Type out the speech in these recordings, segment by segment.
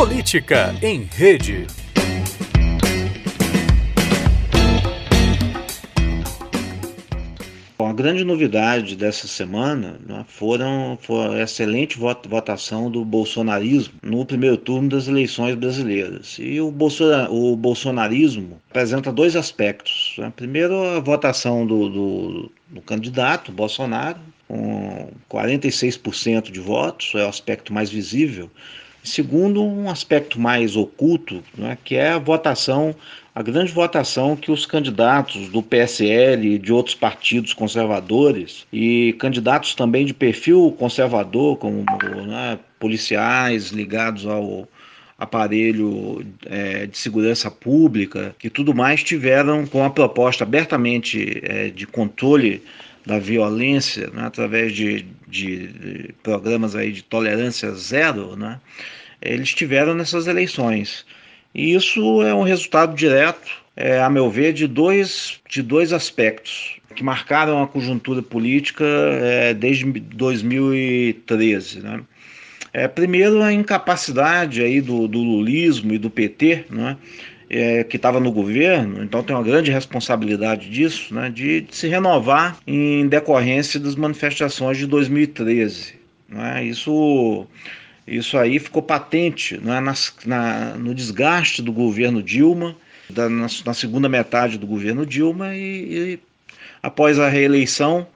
Política em Rede. Bom, a grande novidade dessa semana, né, foi a excelente votação do bolsonarismo no primeiro turno das eleições brasileiras. E o bolsonarismo apresenta dois aspectos. Né? Primeiro, a votação do candidato, Bolsonaro, com 46% de votos, é o aspecto mais visível. Segundo, um aspecto mais oculto, né, que é a grande votação que os candidatos do PSL e de outros partidos conservadores e candidatos também de perfil conservador, como, né, policiais ligados ao aparelho de segurança pública e tudo mais, tiveram com a proposta abertamente de controle da violência, né, através de programas aí de tolerância zero, né, eles tiveram nessas eleições. E isso é um resultado direto, a meu ver, de dois aspectos que marcaram a conjuntura política desde 2013. Né. Primeiro, a incapacidade aí do lulismo e do PT, né, que estava no governo, então tem uma grande responsabilidade disso, né, de se renovar em decorrência das manifestações de 2013. Né? Isso aí ficou patente, né, no desgaste do governo Dilma, na segunda metade do governo Dilma e após a reeleição,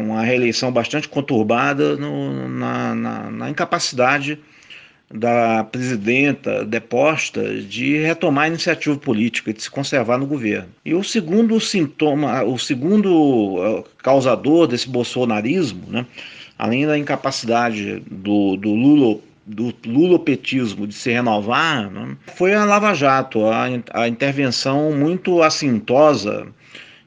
uma reeleição bastante conturbada na incapacidade da presidenta deposta de retomar a iniciativa política e de se conservar no governo. E o segundo causador desse bolsonarismo, né, além da incapacidade do lulopetismo de se renovar, né, foi a Lava Jato, a intervenção muito assintosa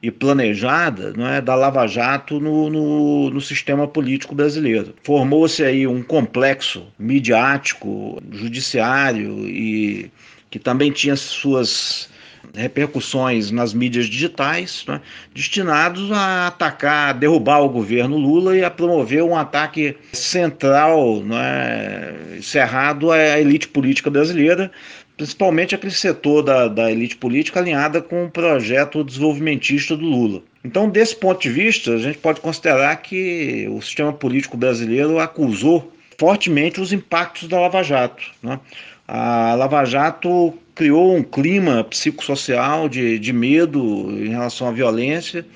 e planejada, não é, da Lava Jato no sistema político brasileiro. Formou-se aí um complexo midiático, judiciário, e que também tinha suas repercussões nas mídias digitais, né, destinados a atacar, a derrubar o governo Lula e a promover um ataque central, né, cerrado à elite política brasileira, principalmente aquele setor da elite política alinhada com o projeto desenvolvimentista do Lula. Então, desse ponto de vista, a gente pode considerar que o sistema político brasileiro acusou fortemente os impactos da Lava Jato, né? A Lava Jato criou um clima psicossocial de medo em relação à violência,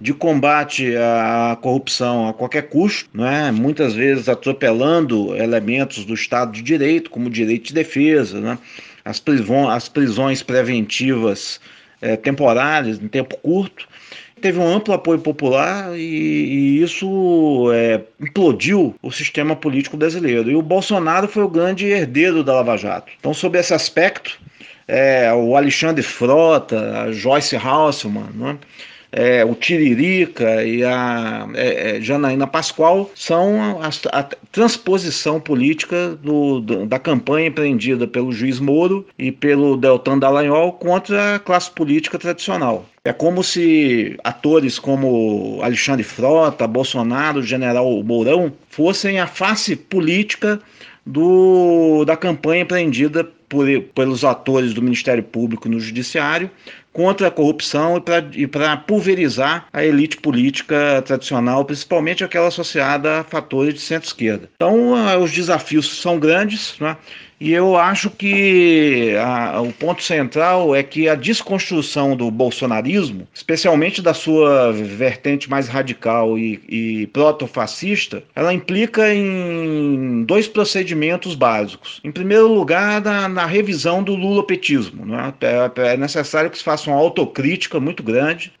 de combate à corrupção a qualquer custo, né, muitas vezes atropelando elementos do Estado de Direito, como o direito de defesa, né, as prisões preventivas temporárias, em tempo curto. Teve um amplo apoio popular e isso implodiu o sistema político brasileiro. E o Bolsonaro foi o grande herdeiro da Lava Jato. Então, sobre esse aspecto, o Alexandre Frota, a Joice Hasselmann, né, o Tiririca e a Janaína Pascoal são a transposição política da campanha empreendida pelo juiz Moro e pelo Deltan Dallagnol contra a classe política tradicional. É como se atores como Alexandre Frota, Bolsonaro, General Mourão fossem a face política da campanha empreendida pelos atores do Ministério Público no Judiciário contra a corrupção e para pulverizar a elite política tradicional, principalmente aquela associada a fatores de centro-esquerda. Então, os desafios são grandes, né? E eu acho que o ponto central é que a desconstrução do bolsonarismo, especialmente da sua vertente mais radical e proto-fascista, ela implica em dois procedimentos básicos. Em primeiro lugar, na revisão do lulopetismo, né? É necessário que se faça uma autocrítica muito grande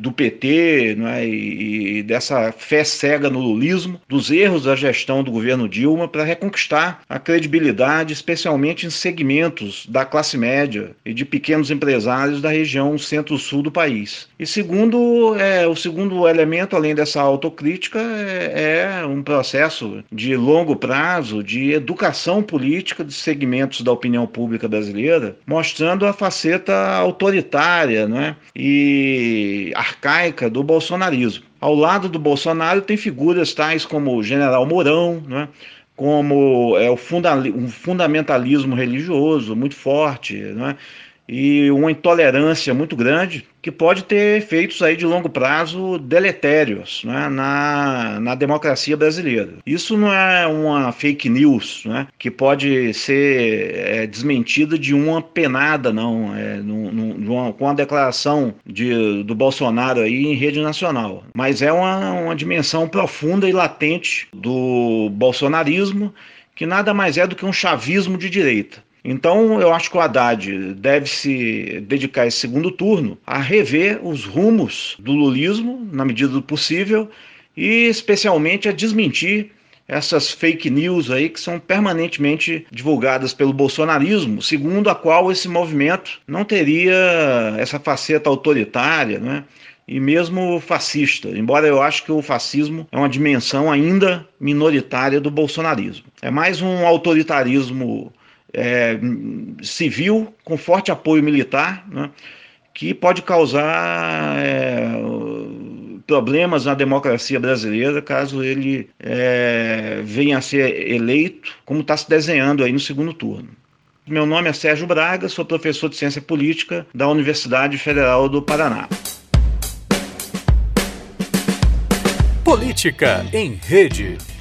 do PT, né, e dessa fé cega no lulismo, dos erros da gestão do governo Dilma, para reconquistar a credibilidade, especialmente em segmentos da classe média e de pequenos empresários da região centro-sul do país. E o segundo elemento, além dessa autocrítica, é um processo de longo prazo de educação política de segmentos da opinião pública brasileira, mostrando a faceta autoritária, né, e arcaica do bolsonarismo. Ao lado do Bolsonaro tem figuras tais como o General Mourão, né, como um fundamentalismo religioso muito forte, né? E uma intolerância muito grande, que pode ter efeitos aí de longo prazo deletérios, né, na democracia brasileira. Isso não é uma fake news, né, que pode ser desmentida de uma penada, não, com a declaração do Bolsonaro aí em rede nacional. Mas é uma dimensão profunda e latente do bolsonarismo, que nada mais é do que um chavismo de direita. Então, eu acho que o Haddad deve se dedicar esse segundo turno a rever os rumos do lulismo, na medida do possível, e especialmente a desmentir essas fake news aí que são permanentemente divulgadas pelo bolsonarismo, segundo a qual esse movimento não teria essa faceta autoritária, né? E mesmo fascista, embora eu acho que o fascismo é uma dimensão ainda minoritária do bolsonarismo. É mais um autoritarismo civil, com forte apoio militar, né, que pode causar problemas na democracia brasileira caso ele venha a ser eleito, como está se desenhando aí no segundo turno. Meu nome é Sérgio Braga, sou professor de Ciência Política da Universidade Federal do Paraná. Política em Rede.